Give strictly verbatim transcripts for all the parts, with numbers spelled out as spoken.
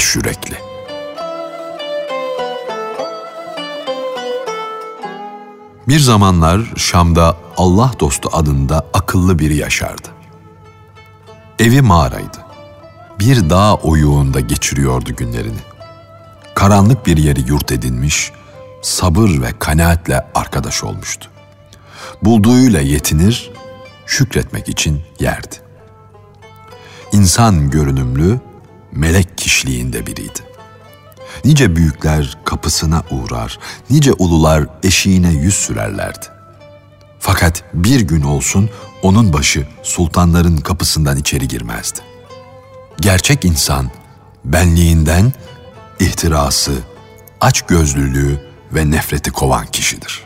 taş yürekli. Bir zamanlar Şam'da Allah dostu adında akıllı biri yaşardı. Evi mağaraydı. Bir dağ oyuğunda geçiriyordu günlerini. Karanlık bir yeri yurt edinmiş, sabır ve kanaatle arkadaş olmuştu. Bulduğuyla yetinir, şükretmek için yerdi. İnsan görünümlü, melek kişiliğinde biriydi. Nice büyükler kapısına uğrar, nice ulular eşiğine yüz sürerlerdi. Fakat bir gün olsun onun başı sultanların kapısından içeri girmezdi. Gerçek insan benliğinden ihtirası, açgözlülüğü ve nefreti kovan kişidir.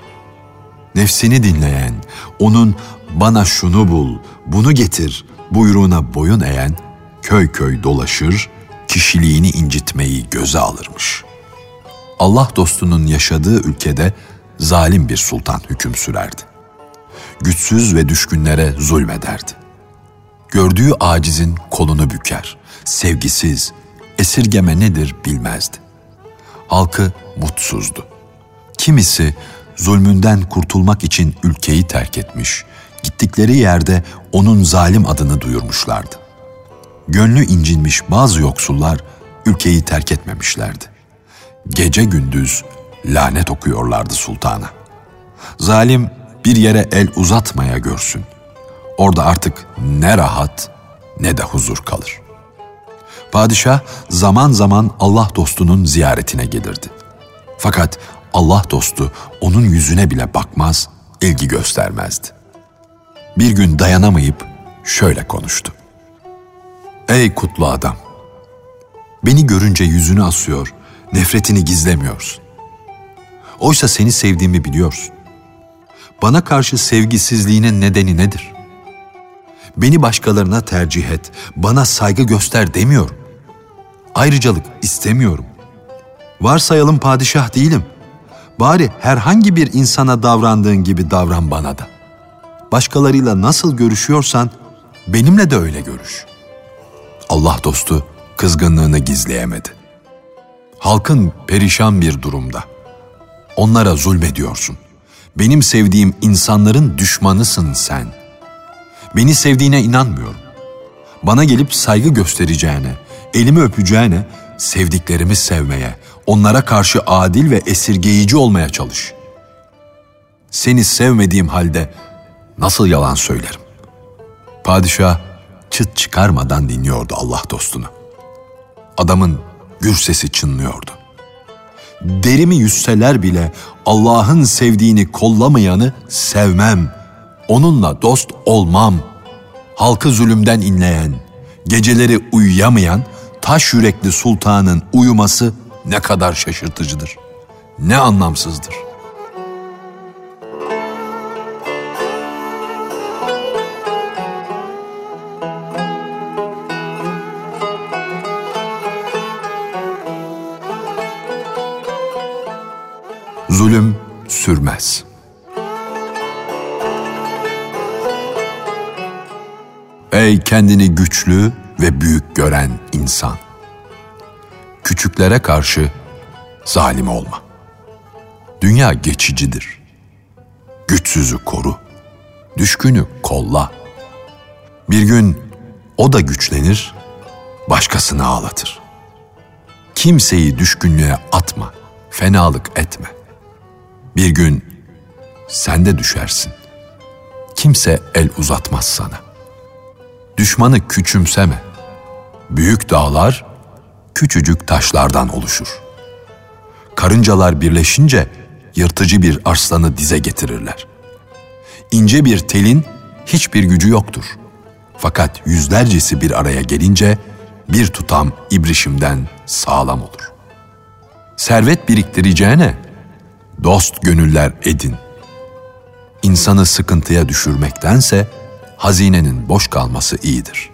Nefsini dinleyen, onun bana şunu bul, bunu getir buyruğuna boyun eğen köy köy dolaşır, kişiliğini incitmeyi göze alırmış. Allah dostunun yaşadığı ülkede zalim bir sultan hüküm sürerdi. Güçsüz ve düşkünlere zulmederdi. Gördüğü acizin kolunu büker, sevgisiz, esirgeme nedir bilmezdi. Halkı mutsuzdu. Kimisi zulmünden kurtulmak için ülkeyi terk etmiş, gittikleri yerde onun zalim adını duyurmuşlardı. Gönlü incinmiş bazı yoksullar ülkeyi terk etmemişlerdi. Gece gündüz lanet okuyorlardı sultana. Zalim bir yere el uzatmaya görsün. Orada artık ne rahat ne de huzur kalır. Padişah zaman zaman Allah dostunun ziyaretine gelirdi. Fakat Allah dostu onun yüzüne bile bakmaz, ilgi göstermezdi. Bir gün dayanamayıp şöyle konuştu. Ey kutlu adam, beni görünce yüzünü asıyor, nefretini gizlemiyorsun. Oysa seni sevdiğimi biliyorsun. Bana karşı sevgisizliğinin nedeni nedir? Beni başkalarına tercih et, bana saygı göster demiyorum. Ayrıcalık istemiyorum. Varsayalım padişah değilim. Bari herhangi bir insana davrandığın gibi davran bana da. Başkalarıyla nasıl görüşüyorsan benimle de öyle görüş. Allah dostu kızgınlığını gizleyemedi. Halkın perişan bir durumda. Onlara zulmediyorsun. Benim sevdiğim insanların düşmanısın sen. Beni sevdiğine inanmıyorum. Bana gelip saygı göstereceğine, elimi öpeceğine, sevdiklerimi sevmeye, onlara karşı adil ve esirgeyici olmaya çalış. Seni sevmediğim halde nasıl yalan söylerim? Padişah çıt çıkarmadan dinliyordu Allah dostunu. Adamın gür sesi çınlıyordu. Derimi yüzseler bile Allah'ın sevdiğini kollamayanı sevmem, onunla dost olmam. Halkı zulümden inleyen, geceleri uyuyamayan taş yürekli sultanın uyuması ne kadar şaşırtıcıdır, ne anlamsızdır. Zulüm sürmez. Ey kendini güçlü ve büyük gören insan! Küçüklere karşı zalim olma. Dünya geçicidir. Güçsüzü koru, düşkünü kolla. Bir gün o da güçlenir, başkasını ağlatır. Kimseyi düşkünlüğe atma, fenalık etme. Bir gün sen de düşersin. Kimse el uzatmaz sana. Düşmanı küçümseme. Büyük dağlar küçücük taşlardan oluşur. Karıncalar birleşince yırtıcı bir arslanı dize getirirler. İnce bir telin hiçbir gücü yoktur. Fakat yüzlercesi bir araya gelince bir tutam ibrişimden sağlam olur. Servet biriktireceğine dost gönüller edin. İnsanı sıkıntıya düşürmektense hazinenin boş kalması iyidir.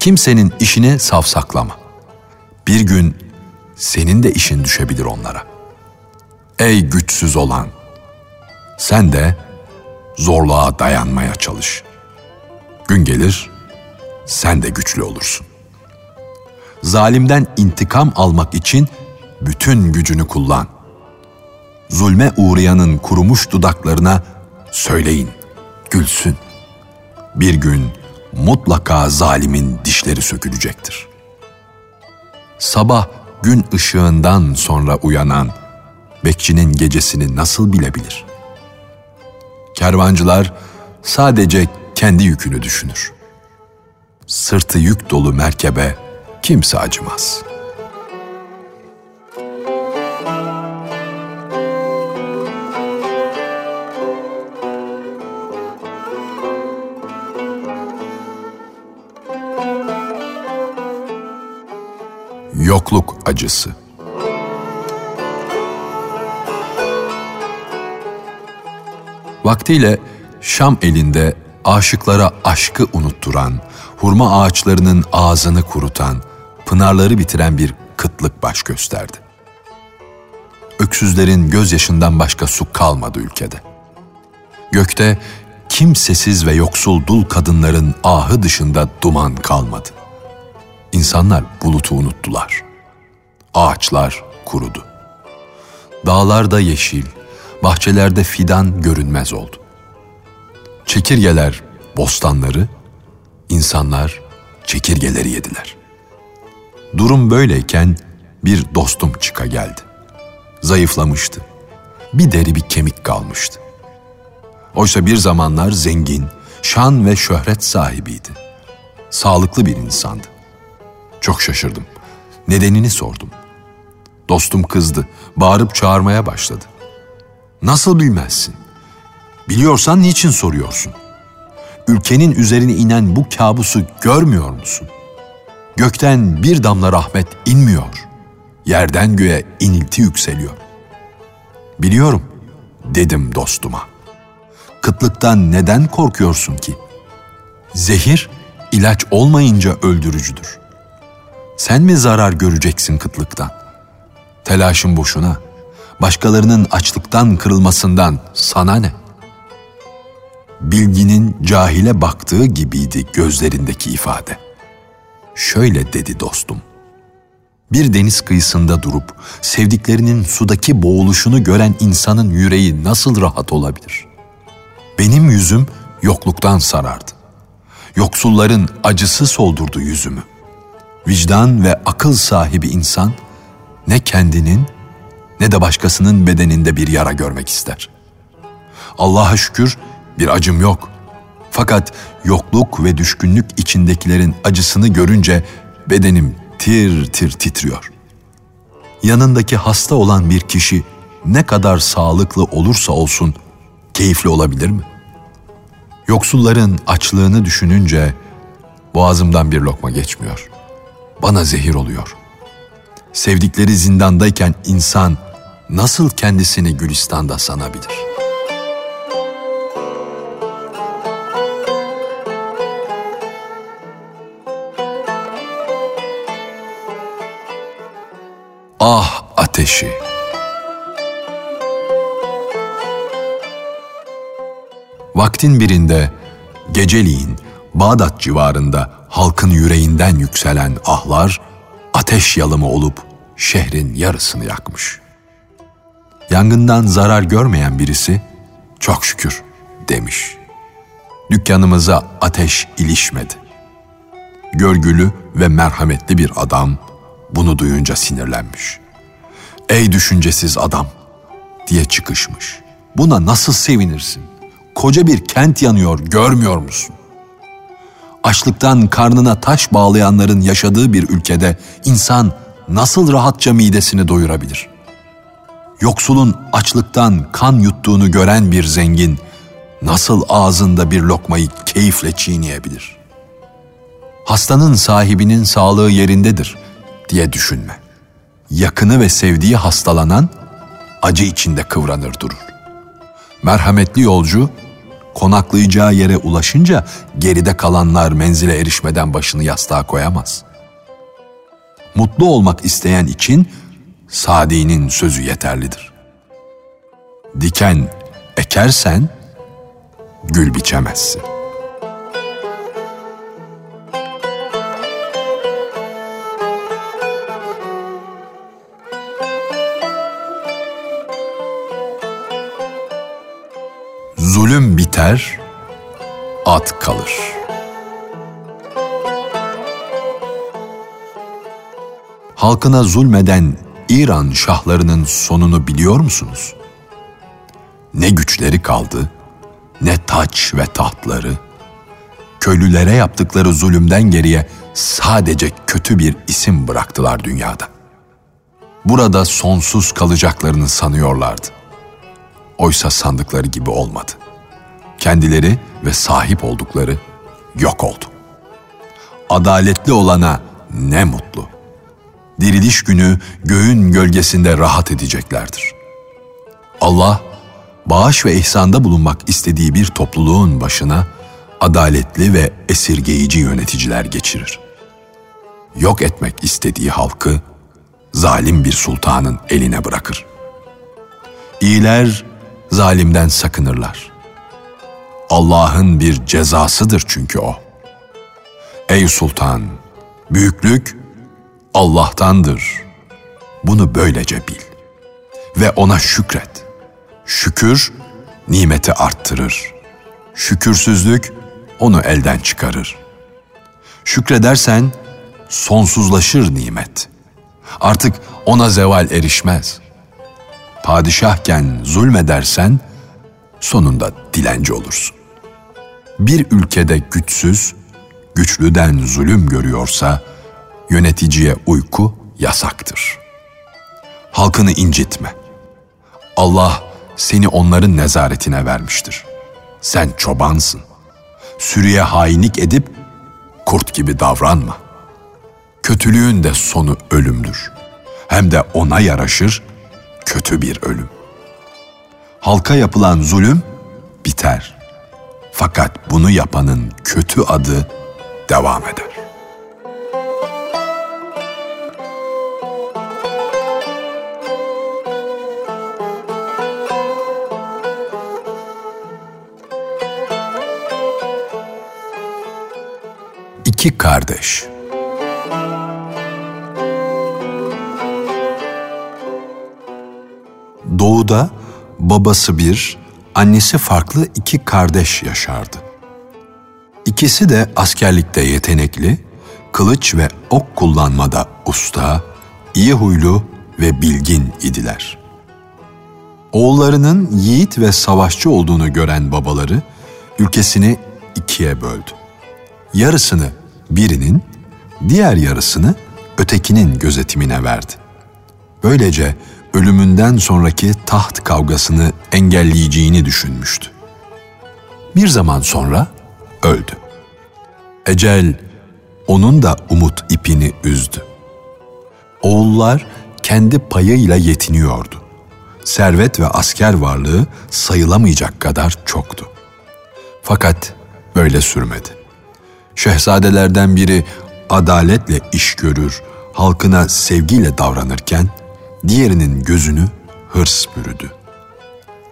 Kimsenin işini savsaklama. Bir gün senin de işin düşebilir onlara. Ey güçsüz olan! Sen de zorluğa dayanmaya çalış. Gün gelir sen de güçlü olursun. zalimden intikam almak için bütün gücünü kullan. Zulme uğrayanın kurumuş dudaklarına söyleyin, gülsün. Bir gün mutlaka zalimin dişleri sökülecektir. Sabah gün ışığından sonra uyanan, bekçinin gecesini nasıl bilebilir? Kervancılar sadece kendi yükünü düşünür. Sırtı yük dolu merkebe kimse acımaz. Yokluk acısı. Vaktiyle Şam elinde aşıklara aşkı unutturan, hurma ağaçlarının ağzını kurutan, pınarları bitiren bir kıtlık baş gösterdi. Öksüzlerin gözyaşından başka su kalmadı ülkede. Gökte kimsesiz ve yoksul dul kadınların ahı dışında duman kalmadı. İnsanlar bulutu unuttular. Ağaçlar kurudu. Dağlarda yeşil, bahçelerde fidan görünmez oldu. Çekirgeler bostanları, insanlar çekirgeleri yediler. Durum böyleyken bir dostum çıka geldi. Zayıflamıştı. Bir deri bir kemik kalmıştı. Oysa bir zamanlar zengin, şan ve şöhret sahibiydi. Sağlıklı bir insandı. Çok şaşırdım. Nedenini sordum. Dostum kızdı, bağırıp çağırmaya başladı. Nasıl bilmezsin? Biliyorsan niçin soruyorsun? Ülkenin üzerine inen bu kabusu görmüyor musun? Gökten bir damla rahmet inmiyor. Yerden göğe inilti yükseliyor. Biliyorum, dedim dostuma. Kıtlıktan neden korkuyorsun ki? Zehir, ilaç olmayınca öldürücüdür. Sen mi zarar göreceksin kıtlıktan? Telaşın boşuna. Başkalarının açlıktan kırılmasından sana ne? Bilginin cahile baktığı gibiydi gözlerindeki ifade. Şöyle dedi dostum. Bir deniz kıyısında durup sevdiklerinin sudaki boğuluşunu gören insanın yüreği nasıl rahat olabilir? Benim yüzüm yokluktan sarardı. Yoksulların acısı soldurdu yüzümü. Vicdan ve akıl sahibi insan ne kendinin ne de başkasının bedeninde bir yara görmek ister. Allah'a şükür bir acım yok. Fakat yokluk ve düşkünlük içindekilerin acısını görünce bedenim tir tir titriyor. Yanındaki hasta olan bir kişi ne kadar sağlıklı olursa olsun keyifli olabilir mi? Yoksulların açlığını düşününce boğazımdan bir lokma geçmiyor. Bana zehir oluyor. Sevdikleri zindandayken insan nasıl kendisini Gülistan'da sanabilir? Ah ateşi! Vaktin birinde, geceliğin Bağdat civarında halkın yüreğinden yükselen ahlar, ateş yalımı olup şehrin yarısını yakmış. Yangından zarar görmeyen birisi, çok şükür demiş. Dükkanımıza ateş ilişmedi. Görgülü ve merhametli bir adam bunu duyunca sinirlenmiş. Ey düşüncesiz adam diye çıkışmış. Buna nasıl sevinirsin? Koca bir kent yanıyor, görmüyor musun? Açlıktan karnına taş bağlayanların yaşadığı bir ülkede insan nasıl rahatça midesini doyurabilir? Yoksulun açlıktan kan yuttuğunu gören bir zengin nasıl ağzında bir lokmayı keyifle çiğneyebilir? Hastanın sahibinin sağlığı yerindedir diye düşünme. Yakını ve sevdiği hastalanan acı içinde kıvranır durur. Merhametli yolcu, konaklayacağı yere ulaşınca geride kalanlar menzile erişmeden başını yastığa koyamaz. Mutlu olmak isteyen için Sa'di'nin sözü yeterlidir. Diken ekersen gül biçemezsin. zulüm biter, at kalır. Halkına zulmeden İran şahlarının sonunu biliyor musunuz? Ne güçleri kaldı, ne taç ve tahtları. Köylülere yaptıkları zulümden geriye sadece kötü bir isim bıraktılar dünyada. Burada sonsuz kalacaklarını sanıyorlardı. Oysa sandıkları gibi olmadı. Kendileri ve sahip oldukları yok oldu. Adaletli olana ne mutlu. Diriliş günü göğün gölgesinde rahat edeceklerdir. Allah, bağış ve ihsanda bulunmak istediği bir topluluğun başına adaletli ve esirgeyici yöneticiler geçirir. Yok etmek istediği halkı zalim bir sultanın eline bırakır. İyiler zalimden sakınırlar. Allah'ın bir cezasıdır çünkü o. Ey sultan, büyüklük Allah'tandır. Bunu böylece bil ve ona şükret. Şükür nimeti arttırır. Şükürsüzlük onu elden çıkarır. Şükredersen sonsuzlaşır nimet. Artık ona zeval erişmez. Padişahken zulmedersen sonunda dilenci olursun. Bir ülkede güçsüz, güçlüden zulüm görüyorsa yöneticiye uyku yasaktır. Halkını incitme. Allah seni onların nezaretine vermiştir. Sen çobansın. Sürüye hainlik edip kurt gibi davranma. Kötülüğün de sonu ölümdür. Hem de ona yaraşır kötü bir ölüm. Halka yapılan zulüm biter. Fakat bunu yapanın kötü adı devam eder. İki kardeş. Doğuda babası bir, annesi farklı iki kardeş yaşardı. İkisi de askerlikte yetenekli, kılıç ve ok kullanmada usta, iyi huylu ve bilgin idiler. Oğullarının yiğit ve savaşçı olduğunu gören babaları ülkesini ikiye böldü. Yarısını birinin, diğer yarısını ötekinin gözetimine verdi. Böylece ölümünden sonraki taht kavgasını engelleyeceğini düşünmüştü. Bir zaman sonra öldü. Ecel onun da umut ipini üzdü. Oğullar kendi payıyla yetiniyordu. Servet ve asker varlığı sayılamayacak kadar çoktu. Fakat böyle sürmedi. Şehzadelerden biri adaletle iş görür, halkına sevgiyle davranırken diğerinin gözünü hırs bürüdü.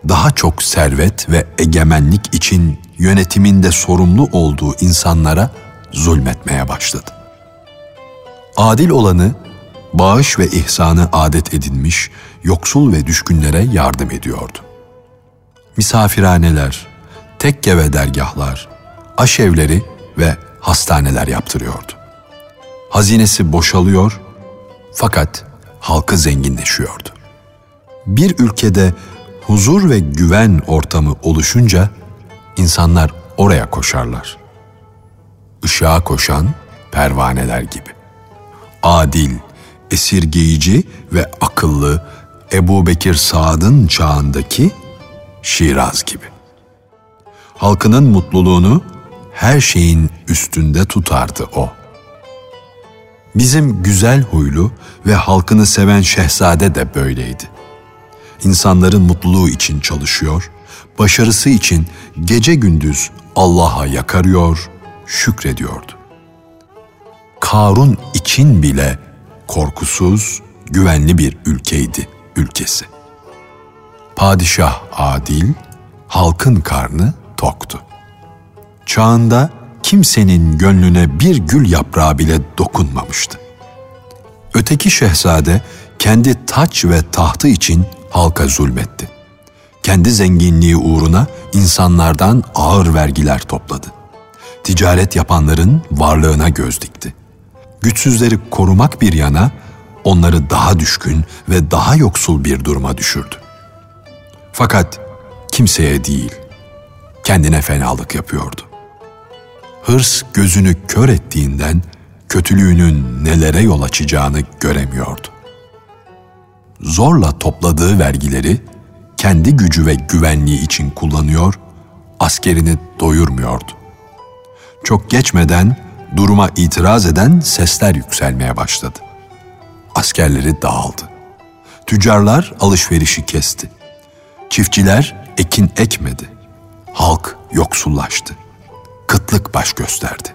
Daha çok servet ve egemenlik için yönetiminde sorumlu olduğu insanlara zulmetmeye başladı. Adil olanı, bağış ve ihsanı adet edinmiş, yoksul ve düşkünlere yardım ediyordu. Misafirhaneler, tekke ve dergahlar, aşevleri ve hastaneler yaptırıyordu. Hazinesi boşalıyor fakat halkı zenginleşiyordu. Bir ülkede huzur ve güven ortamı oluşunca insanlar oraya koşarlar. Işığa koşan pervaneler gibi. Adil, esirgeyici ve akıllı Ebu Bekir Saad'ın çağındaki Şiraz gibi. Halkının mutluluğunu her şeyin üstünde tutardı o. Bizim güzel huylu ve halkını seven şehzade de böyleydi. İnsanların mutluluğu için çalışıyor, başarısı için gece gündüz Allah'a yakarıyor, şükrediyordu. Karun için bile korkusuz, güvenli bir ülkeydi ülkesi. Padişah adil, halkın karnı toktu. Çağında kimsenin gönlüne bir gül yaprağı bile dokunmamıştı. Öteki şehzade kendi taç ve tahtı için halka zulmetti. kendi zenginliği uğruna insanlardan ağır vergiler topladı. Ticaret yapanların varlığına göz dikti. Güçsüzleri korumak bir yana, onları daha düşkün ve daha yoksul bir duruma düşürdü. Fakat kimseye değil, kendine fenalık yapıyordu. Hırs gözünü kör ettiğinden kötülüğünün nelere yol açacağını göremiyordu. Zorla topladığı vergileri kendi gücü ve güvenliği için kullanıyor, askerini doyurmuyordu. Çok geçmeden duruma itiraz eden sesler yükselmeye başladı. Askerleri dağıldı. Tüccarlar alışverişi kesti. Çiftçiler ekin ekmedi. Halk yoksullaştı. Kıtlık baş gösterdi.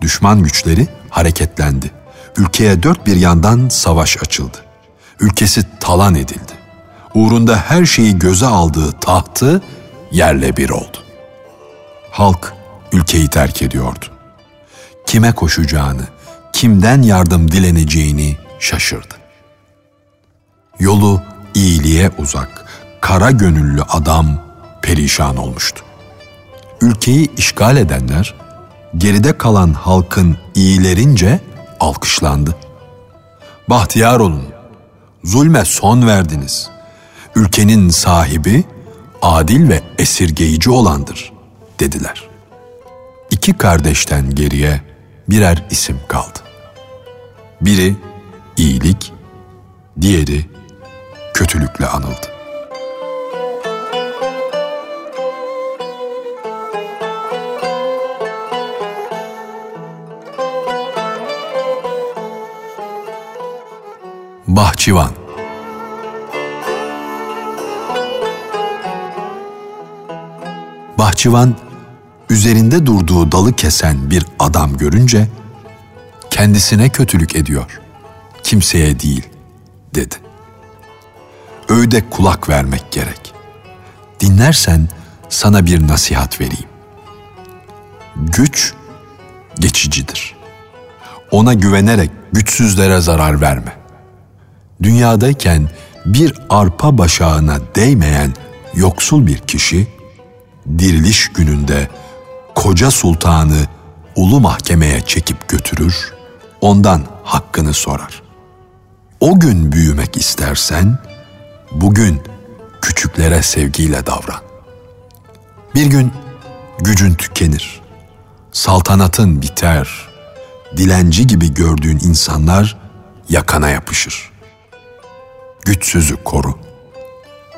Düşman güçleri hareketlendi. Ülkeye dört bir yandan savaş açıldı. Ülkesi talan edildi. Uğrunda her şeyi göze aldığı tahtı yerle bir oldu. Halk ülkeyi terk ediyordu. Kime koşacağını, kimden yardım dileneceğini şaşırdı. Yolu iyiliğe uzak, kara gönüllü adam perişan olmuştu. Ülkeyi işgal edenler, geride kalan halkın iyilerince alkışlandı. Bahtiyar olun, zulme son verdiniz. Ülkenin sahibi, adil ve esirgeyici olandır, dediler. İki kardeşten geriye birer isim kaldı. Biri iyilik, diğeri kötülükle anıldı. Bahçıvan. Bahçıvan, üzerinde durduğu dalı kesen bir adam görünce, kendisine kötülük ediyor, kimseye değil, dedi. Öğüde kulak vermek gerek. Dinlersen sana bir nasihat vereyim. Güç geçicidir. Ona güvenerek güçsüzlere zarar verme. Dünyadayken bir arpa başağına değmeyen yoksul bir kişi, diriliş gününde koca sultanı ulu mahkemeye çekip götürür, ondan hakkını sorar. O gün büyümek istersen, bugün küçüklere sevgiyle davran. Bir gün gücün tükenir, saltanatın biter, dilenci gibi gördüğün insanlar yakana yapışır. Güçsüzü koru.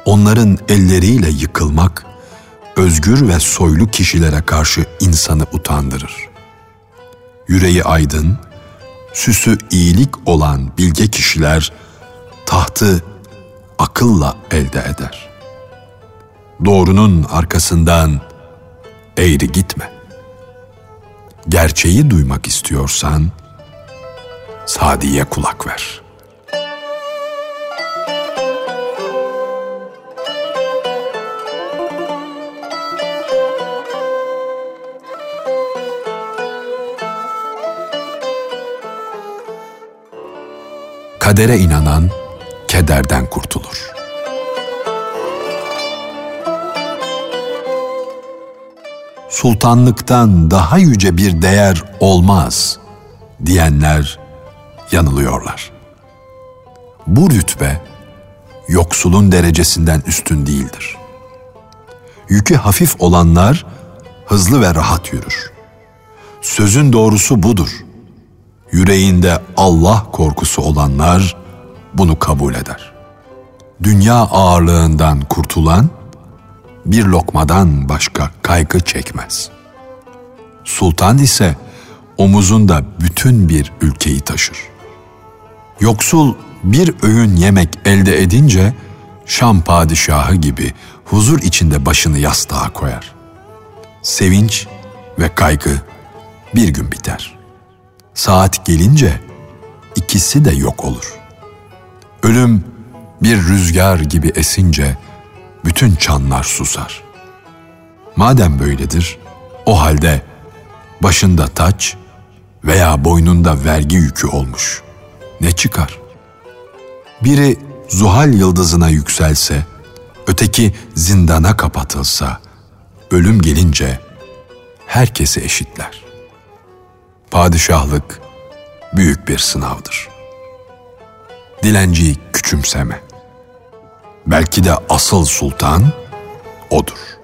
Onların elleriyle yıkılmak, özgür ve soylu kişilere karşı insanı utandırır. Yüreği aydın, süsü iyilik olan bilge kişiler tahtı akılla elde eder. Doğrunun arkasından eğri gitme. Gerçeği duymak istiyorsan sadiye kulak ver. Kadere inanan kederden kurtulur. Sultanlıktan daha yüce bir değer olmaz diyenler yanılıyorlar. Bu rütbe yoksulun derecesinden üstün değildir. Yükü hafif olanlar hızlı ve rahat yürür. Sözün doğrusu budur. Yüreğinde Allah korkusu olanlar bunu kabul eder. Dünya ağırlığından kurtulan, bir lokmadan başka kaygı çekmez. Sultan ise omuzunda bütün bir ülkeyi taşır. Yoksul bir öğün yemek elde edince, Şam padişahı gibi huzur içinde başını yastığa koyar. Sevinç ve kaygı bir gün biter. Saat gelince ikisi de yok olur. Ölüm bir rüzgar gibi esince bütün çanlar susar. Madem böyledir, o halde başında taç veya boynunda vergi yükü olmuş ne çıkar? Biri zuhal yıldızına yükselse, öteki zindana kapatılsa, ölüm gelince herkesi eşitler. Padişahlık büyük bir sınavdır. Dilenciyi küçümseme. Belki de asıl sultan odur.